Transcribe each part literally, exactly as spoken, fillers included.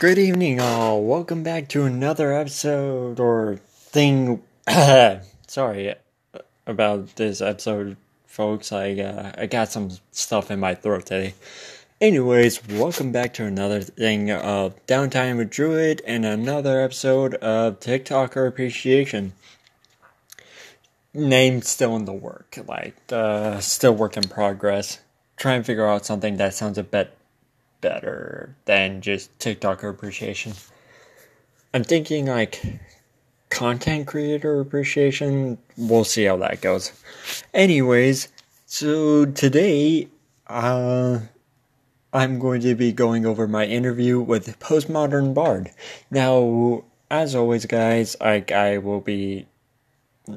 Good evening, all. Welcome back to another episode or thing. Sorry about this episode, folks. I uh, I got some stuff in my throat today. Anyways, welcome back to another thing of Downtime with Druid and another episode of TikToker Appreciation. Name still in the work, like uh, still work in progress. Try and figure out something that sounds a bit better than just TikToker appreciation. I'm thinking like content creator appreciation. We'll see how that goes. Anyways, so today uh, I'm going to be going over my interview with Postmodern Bard. Now, as always, guys, I, I will be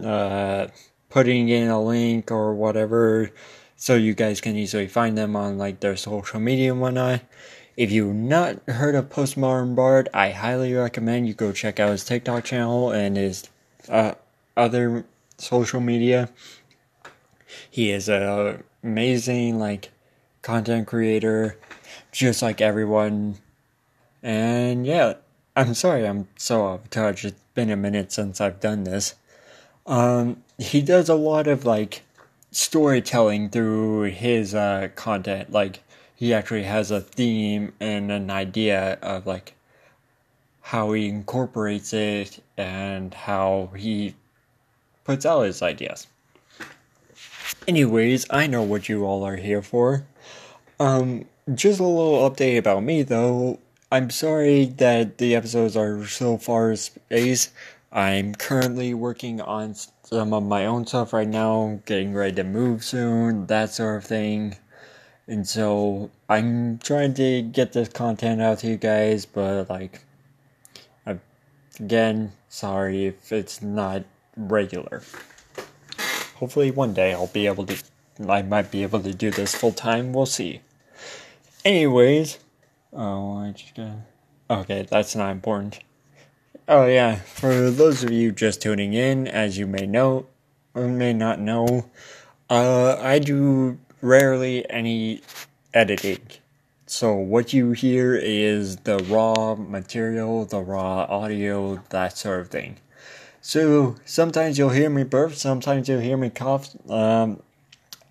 uh, putting in a link or whatever, so you guys can easily find them on like their social media and whatnot. If you've not heard of Postmodern Bard, I highly recommend you go check out his TikTok channel and his uh, other social media. He is an amazing like content creator, just like everyone. And yeah, I'm sorry I'm so out of touch. It's been a minute since I've done this. Um, he does a lot of like storytelling through his uh content. Like, he actually has a theme and an idea of like how he incorporates it and how he puts out his ideas. Anyways, I know what you all are here for. Um just a little update about me, though. I'm sorry that the episodes are so far spaced. I'm currently working on some of my own stuff right now, getting ready to move soon, that sort of thing. And so I'm trying to get this content out to you guys, but like, I'm, again, sorry if it's not regular. Hopefully one day I'll be able to, I might be able to do this full time, we'll see. Anyways, oh, I just got, okay, that's not important. Oh yeah, for those of you just tuning in, as you may know, or may not know, uh, I do rarely any editing. So what you hear is the raw material, the raw audio, that sort of thing. So sometimes you'll hear me burp, sometimes you'll hear me cough. Um,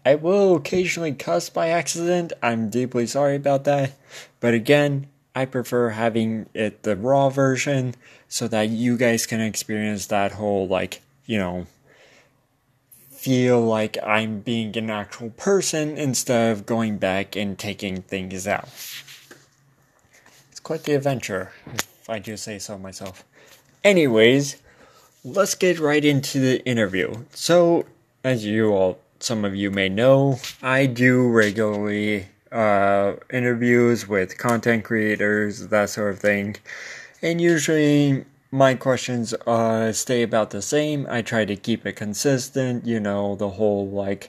I will occasionally cuss by accident. I'm deeply sorry about that. But again, I prefer having it the raw version so that you guys can experience that whole, like, you know, feel like I'm being an actual person instead of going back and taking things out. It's quite the adventure, if I do say so myself. Anyways, let's get right into the interview. So, as you all, some of you may know, I do regularly Uh, interviews with content creators, that sort of thing. And usually my questions uh, stay about the same. I try to keep it consistent, you know, the whole like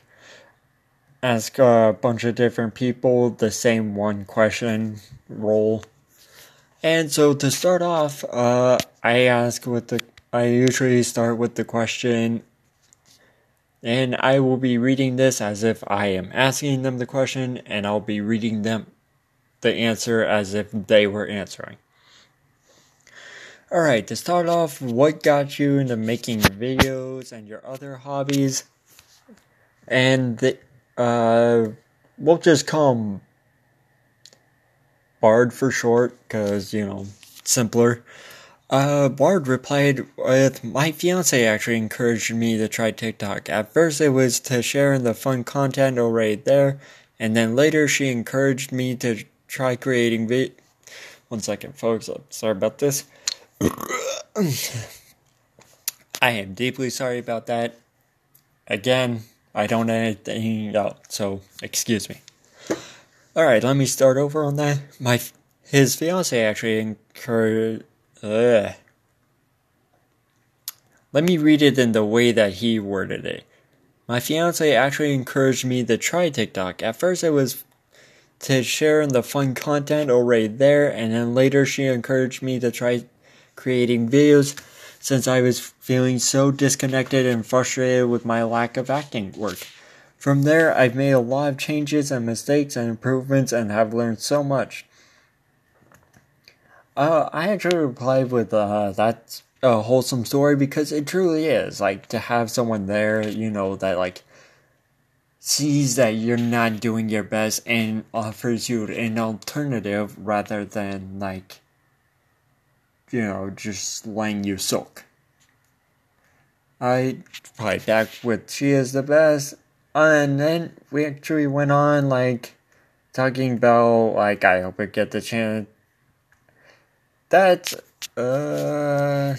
ask a bunch of different people the same one question role. And so to start off, uh, I ask with the, I usually start with the question, and I will be reading this as if I am asking them the question, and I'll be reading them the answer as if they were answering. Alright, to start off, what got you into making videos and your other hobbies? And the, uh, we'll just call him Bard for short, because, you know, simpler. Uh, Bard replied with, my fiance actually encouraged me to try TikTok. At first it was to share in the fun content already there, and then later she encouraged me to try creating vi- One second, folks, I'm sorry about this. I am deeply sorry about that. Again, I don't edit anything out, so excuse me. Alright, let me start over on that. My, his fiance actually encouraged... Ugh. Let me read it in the way that he worded it. My fiance actually encouraged me to try TikTok. At first it was to share in the fun content already there, and then later she encouraged me to try creating videos since I was feeling so disconnected and frustrated with my lack of acting work. From there, I've made a lot of changes and mistakes and improvements and have learned so much. Uh, I actually replied with, uh, that's a wholesome story, because it truly is. Like, to have someone there, you know, that, like, sees that you're not doing your best and offers you an alternative rather than, like, you know, just letting you soak. I replied back with, she is the best. And then we actually went on, like, talking about, like, I hope I get the chance. That's, uh,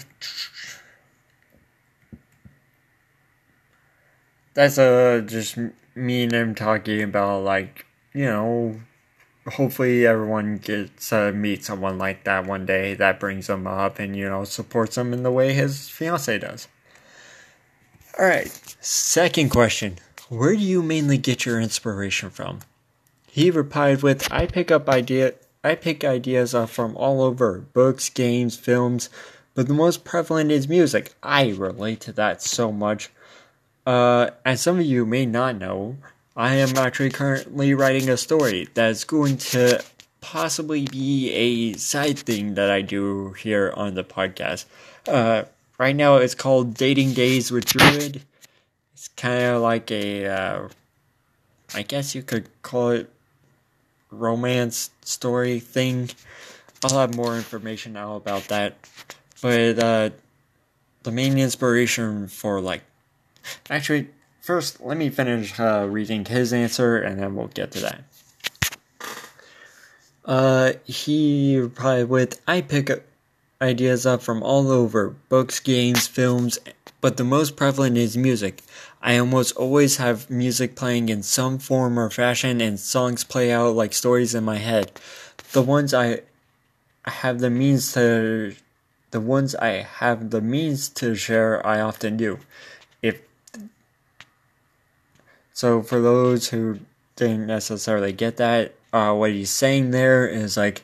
that's, uh, just me and him talking about, like, you know, hopefully everyone gets to uh, meet someone like that one day that brings them up and, you know, supports them in the way his fiancé does. All right, second question. Where do you mainly get your inspiration from? He replied with, I pick up idea, I pick ideas up from all over, books, games, films, but the most prevalent is music. I relate to that so much. Uh, as some of you may not know, I am actually currently writing a story that's going to possibly be a side thing that I do here on the podcast. Uh, right now it's called Dating Days with Druid. It's kind of like a, uh, I guess you could call it romance story thing. I'll have more information now about that, but uh the main inspiration for like actually first let me finish uh reading his answer and then we'll get to that. Uh he replied with, I pick up ideas up from all over, books, games, films, but the most prevalent is music. I almost always have music playing in some form or fashion, and songs play out like stories in my head. The ones I have the means to, the ones I have the means to share, I often do. If so, for those who didn't necessarily get that, uh, what he's saying there is like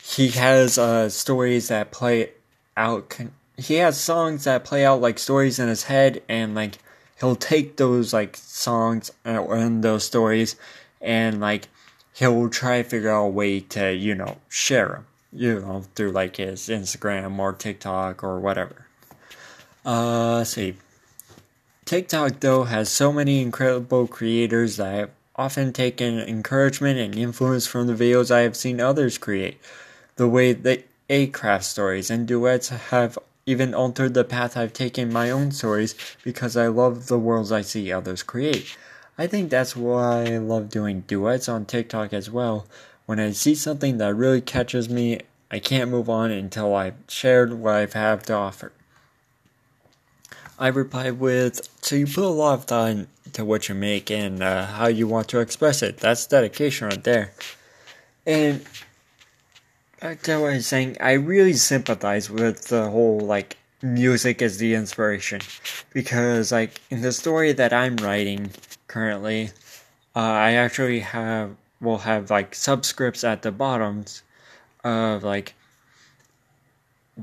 he has uh, stories that play out. Con- he has songs that play out like stories in his head, and like. He'll take those, like, songs and those stories and, like, he'll try to figure out a way to, you know, share them, you know, through, like, his Instagram or TikTok or whatever. Uh, let's see. TikTok, though, has so many incredible creators that I have often taken encouragement and influence from the videos I have seen others create. The way that they craft stories and duets have even altered the path I've taken my own stories because I love the worlds I see others create. I think that's why I love doing duets on TikTok as well. When I see something that really catches me, I can't move on until I've shared what I have to offer. I replied with, so you put a lot of thought into what you make and uh, how you want to express it. That's dedication right there. And back to what I was saying, I really sympathize with the whole, like, music is the inspiration. Because, like, in the story that I'm writing currently, uh, I actually have, will have, like, subscripts at the bottoms of, like,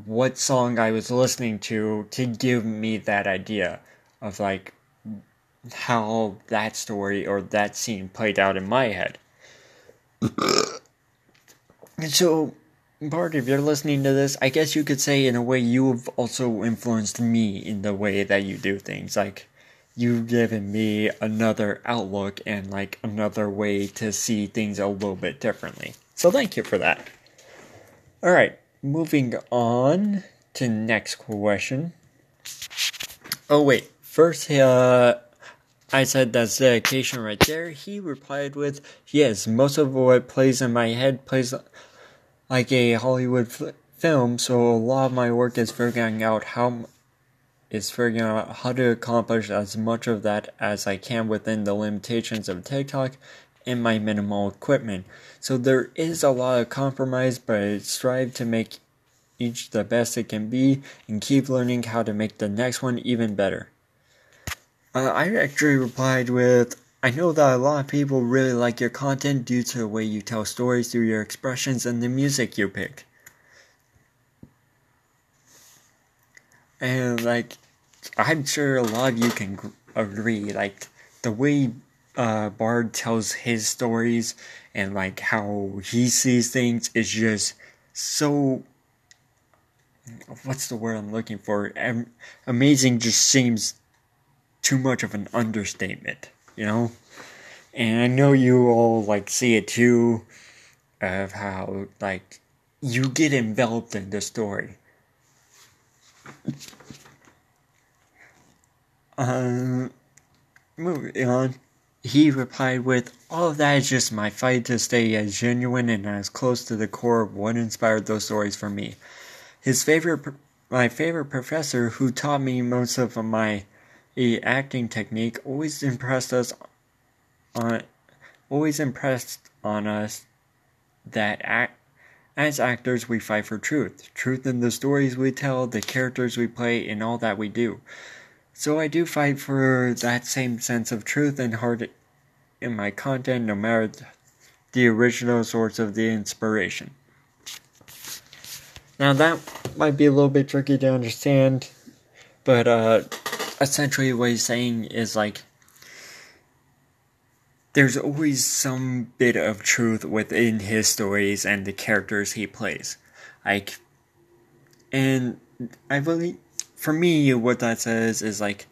what song I was listening to to give me that idea of, like, how that story or that scene played out in my head. And so, Bard, if you're listening to this, I guess you could say in a way you've also influenced me in the way that you do things. Like, you've given me another outlook and, like, another way to see things a little bit differently. So thank you for that. Alright, moving on to next question. Oh, wait. First, uh... I said that's dedication right there. He replied with, yes, most of what plays in my head plays like a Hollywood f- film, so a lot of my work is figuring out how is figuring out how to accomplish as much of that as I can within the limitations of TikTok and my minimal equipment. So there is a lot of compromise, but I strive to make each the best it can be and keep learning how to make the next one even better. Uh, I actually replied with, I know that a lot of people really like your content due to the way you tell stories through your expressions and the music you pick. And, like, I'm sure a lot of you can g- agree, like, the way uh, Bard tells his stories and, like, how he sees things is just so, what's the word I'm looking for? Am- amazing just seems too much of an understatement, you know? And I know you all, like, see it too, of how, like, you get enveloped in the story. Um, moving on. He replied with, all of that is just my fight to stay as genuine and as close to the core of what inspired those stories for me. His favorite, my favorite professor who taught me most of my acting technique always impressed us on, always impressed on us that act, as actors we fight for truth. Truth in the stories we tell, the characters we play, and all that we do. So I do fight for that same sense of truth and heart in my content, no matter the original source of the inspiration. Now that might be a little bit tricky to understand, but uh, essentially what he's saying is, like, there's always some bit of truth within his stories and the characters he plays. Like, and I believe, for me, what that says is, like,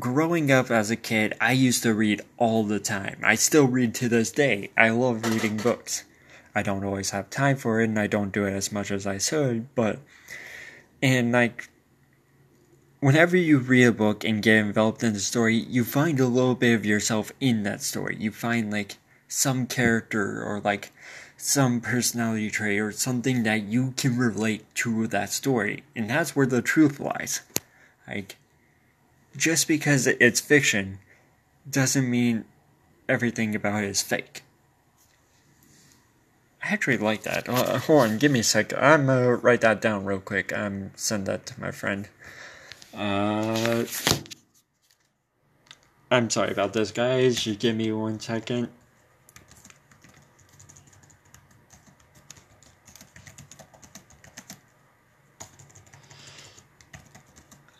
growing up as a kid, I used to read all the time. I still read to this day. I love reading books. I don't always have time for it, and I don't do it as much as I should, but... And, like, whenever you read a book and get enveloped in the story, you find a little bit of yourself in that story. You find, like, some character or, like, some personality trait or something that you can relate to that story. And that's where the truth lies. Like, just because it's fiction doesn't mean everything about it is fake. I actually like that. Uh, hold on, give me a sec. I'm gonna uh, write that down real quick. I'm send that to my friend. Uh, I'm sorry about this, guys. You give me one second.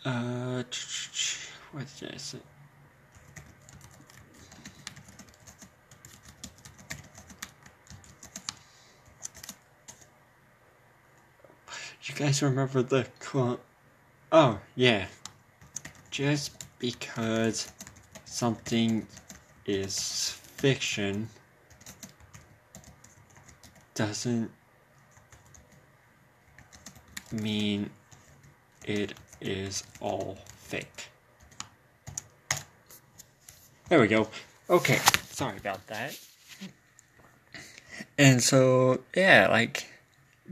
Uh, what did I say? You guys remember the club? Oh, yeah. Just because something is fiction doesn't mean it is all fake. There we go. Okay, sorry about that. And so, yeah, like,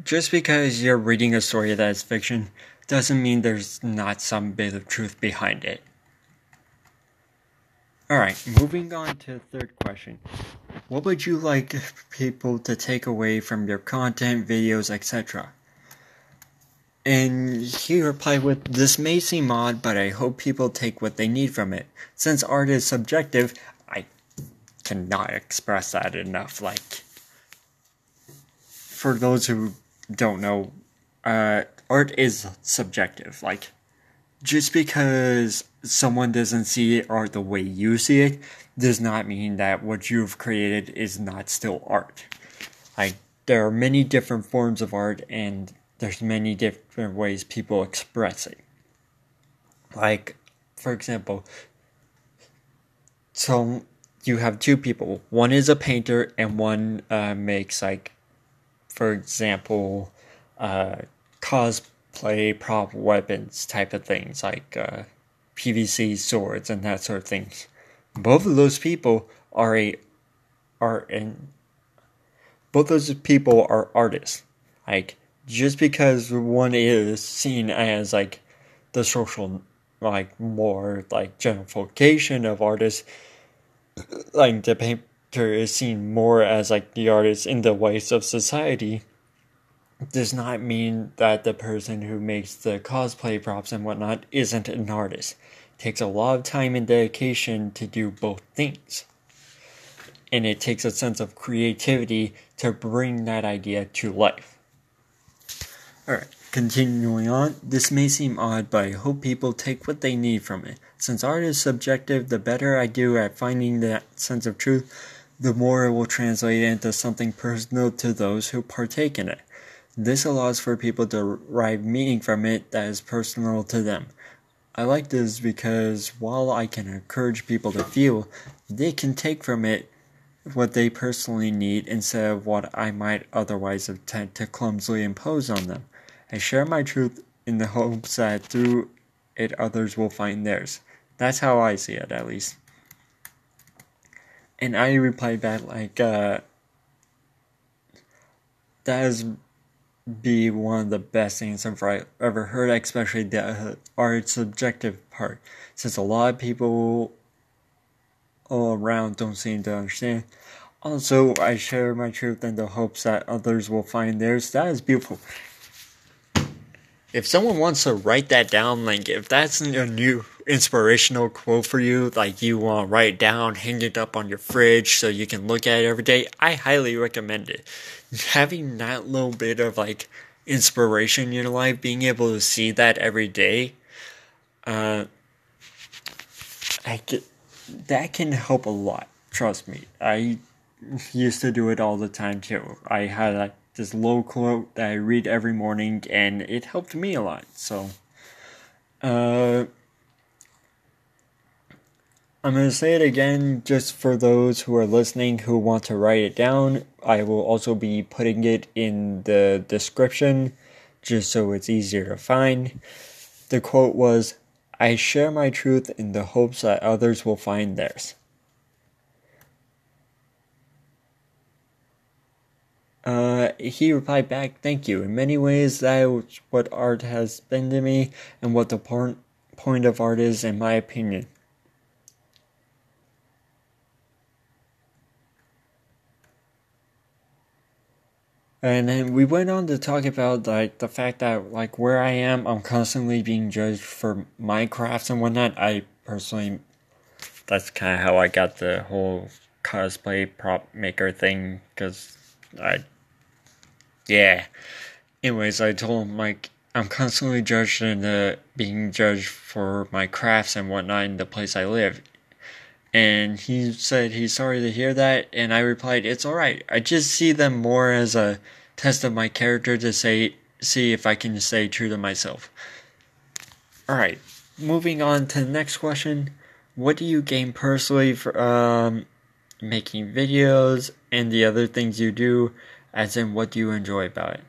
just because you're reading a story that is fiction doesn't mean there's not some bit of truth behind it. Alright, moving on to the third question. What would you like people to take away from your content, videos, et cetera? And he replied with, this may seem odd, but I hope people take what they need from it. Since art is subjective, I cannot express that enough. Like, for those who don't know, uh, art is subjective. Like, just because someone doesn't see art the way you see it, does not mean that what you've created is not still art. Like, there are many different forms of art, and there's many different ways people express it. Like, for example, so you have two people. One is a painter and one uh, makes, like, for example, uh, cosplay prop weapons type of things, like uh, P V C swords and that sort of things. Both of those people are a are in. Both those people are artists. Like, just because one is seen as, like, the social, like, more, like, gentrification of artists, like, the painter is seen more as, like, the artist in the ways of society, does not mean that the person who makes the cosplay props and whatnot isn't an artist. It takes a lot of time and dedication to do both things. And it takes a sense of creativity to bring that idea to life. Alright, continuing on, this may seem odd, but I hope people take what they need from it. Since art is subjective, the better I do at finding that sense of truth, the more it will translate into something personal to those who partake in it. This allows for people to derive meaning from it that is personal to them. I like this because while I can encourage people to feel, they can take from it what they personally need instead of what I might otherwise attempt to clumsily impose on them. I share my truth in the hopes that through it others will find theirs. That's how I see it, at least. And I replied back like, uh, that is be one of the best answers I've ever heard, especially the uh, art subjective part, since a lot of people all around don't seem to understand. Also, I share my truth in the hopes that others will find theirs. That is beautiful. If someone wants to write that down, like if that's a new inspirational quote for you, like you want to write it down, hang it up on your fridge so you can look at it every day, I highly recommend it. Having that little bit of like inspiration in your life, being able to see that every day, uh, I get, that can help a lot. Trust me. I used to do it all the time too. I had like this little quote that I read every morning, and it helped me a lot. So, uh, I'm going to say it again just for those who are listening who want to write it down. I will also be putting it in the description just so it's easier to find. The quote was, "I share my truth in the hopes that others will find theirs." Uh, he replied back, "Thank you. In many ways, that is what art has been to me and what the por- point of art is, in my opinion." And then we went on to talk about like the fact that like where I am, I'm constantly being judged for my crafts and whatnot. I personally, that's kind of how I got the whole cosplay prop maker thing, because I, yeah. Anyways, I told him, like, I'm constantly judged and uh, being judged for my crafts and whatnot in the place I live. And he said he's sorry to hear that, and I replied, "It's alright. I just see them more as a test of my character to say, see if I can stay true to myself." Alright, moving on to the next question. What do you gain personally for, um... making videos and the other things you do, as in what do you enjoy about it?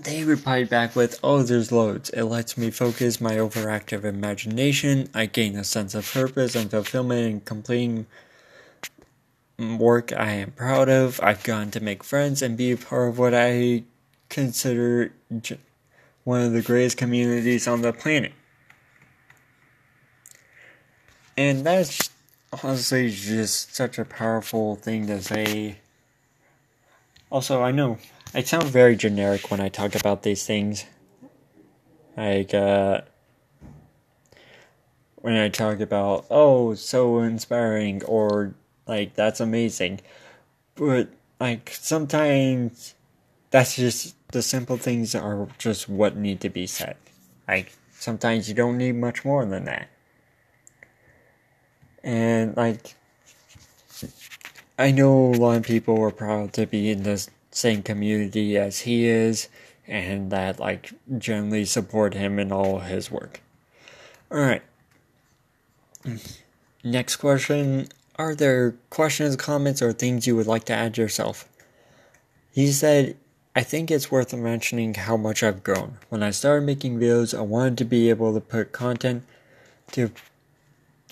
They replied back with, "Oh, there's loads. It lets me focus my overactive imagination. I gain a sense of purpose and fulfillment in completing work I am proud of. I've gotten to make friends and be a part of what I consider one of the greatest communities on the planet." And that's honestly just such a powerful thing to say. Also, I know I sound very generic when I talk about these things. Like, uh... when I talk about, "Oh, so inspiring," or, like, "That's amazing." But, like, sometimes that's just, the simple things are just what need to be said. Like, sometimes you don't need much more than that. And, like, I know a lot of people are proud to be in the same community as he is, and that, like, generally support him in all his work. Alright. Next question. Are there questions, comments, or things you would like to add yourself? He said, "I think it's worth mentioning how much I've grown. When I started making videos, I wanted to be able to put content to...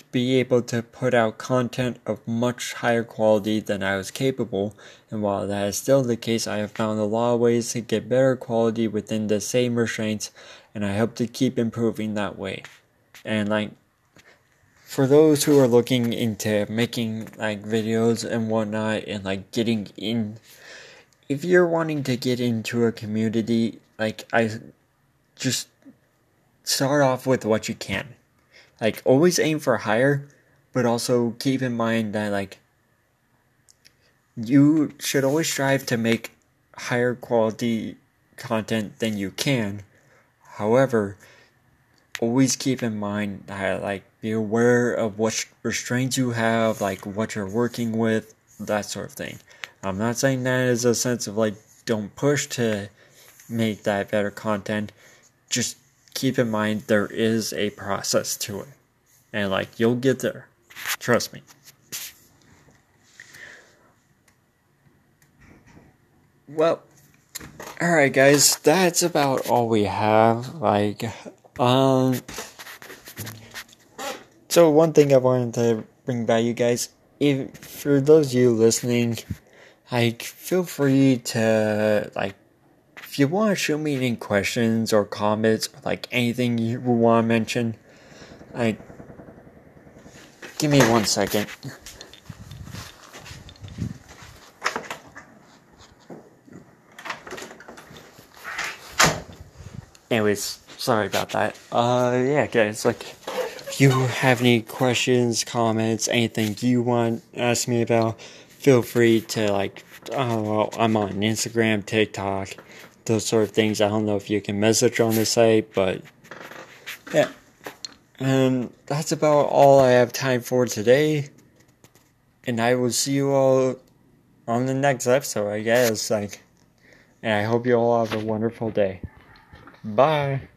be able to put out content of much higher quality than I was capable, and while that is still the case, I have found a lot of ways to get better quality within the same restraints, and I hope to keep improving that way." And like, for those who are looking into making like videos and whatnot, and like getting in, if you're wanting to get into a community, like I just start off with what you can. Like, always aim for higher, but also keep in mind that, like, you should always strive to make higher quality content than you can. However, always keep in mind that, like, be aware of what restraints you have, like, what you're working with, that sort of thing. I'm not saying that as a sense of, like, don't push to make that better content. Just keep in mind there is a process to it. And like, you'll get there. Trust me. Well, alright guys, that's about all we have. Like, um... So one thing I wanted to bring by you guys, if for those of you listening, like, feel free to, like, if you want to show me any questions or comments, or, like, anything you want to mention, like, give me one second. Anyways, sorry about that. Uh, yeah, guys, like, if you have any questions, comments, anything you want to ask me about, feel free to, like, oh, well, I'm on Instagram, TikTok, those sort of things. I don't know if you can message on the site, but, yeah. And that's about all I have time for today. And I will see you all on the next episode, I guess. Like, and I hope you all have a wonderful day. Bye.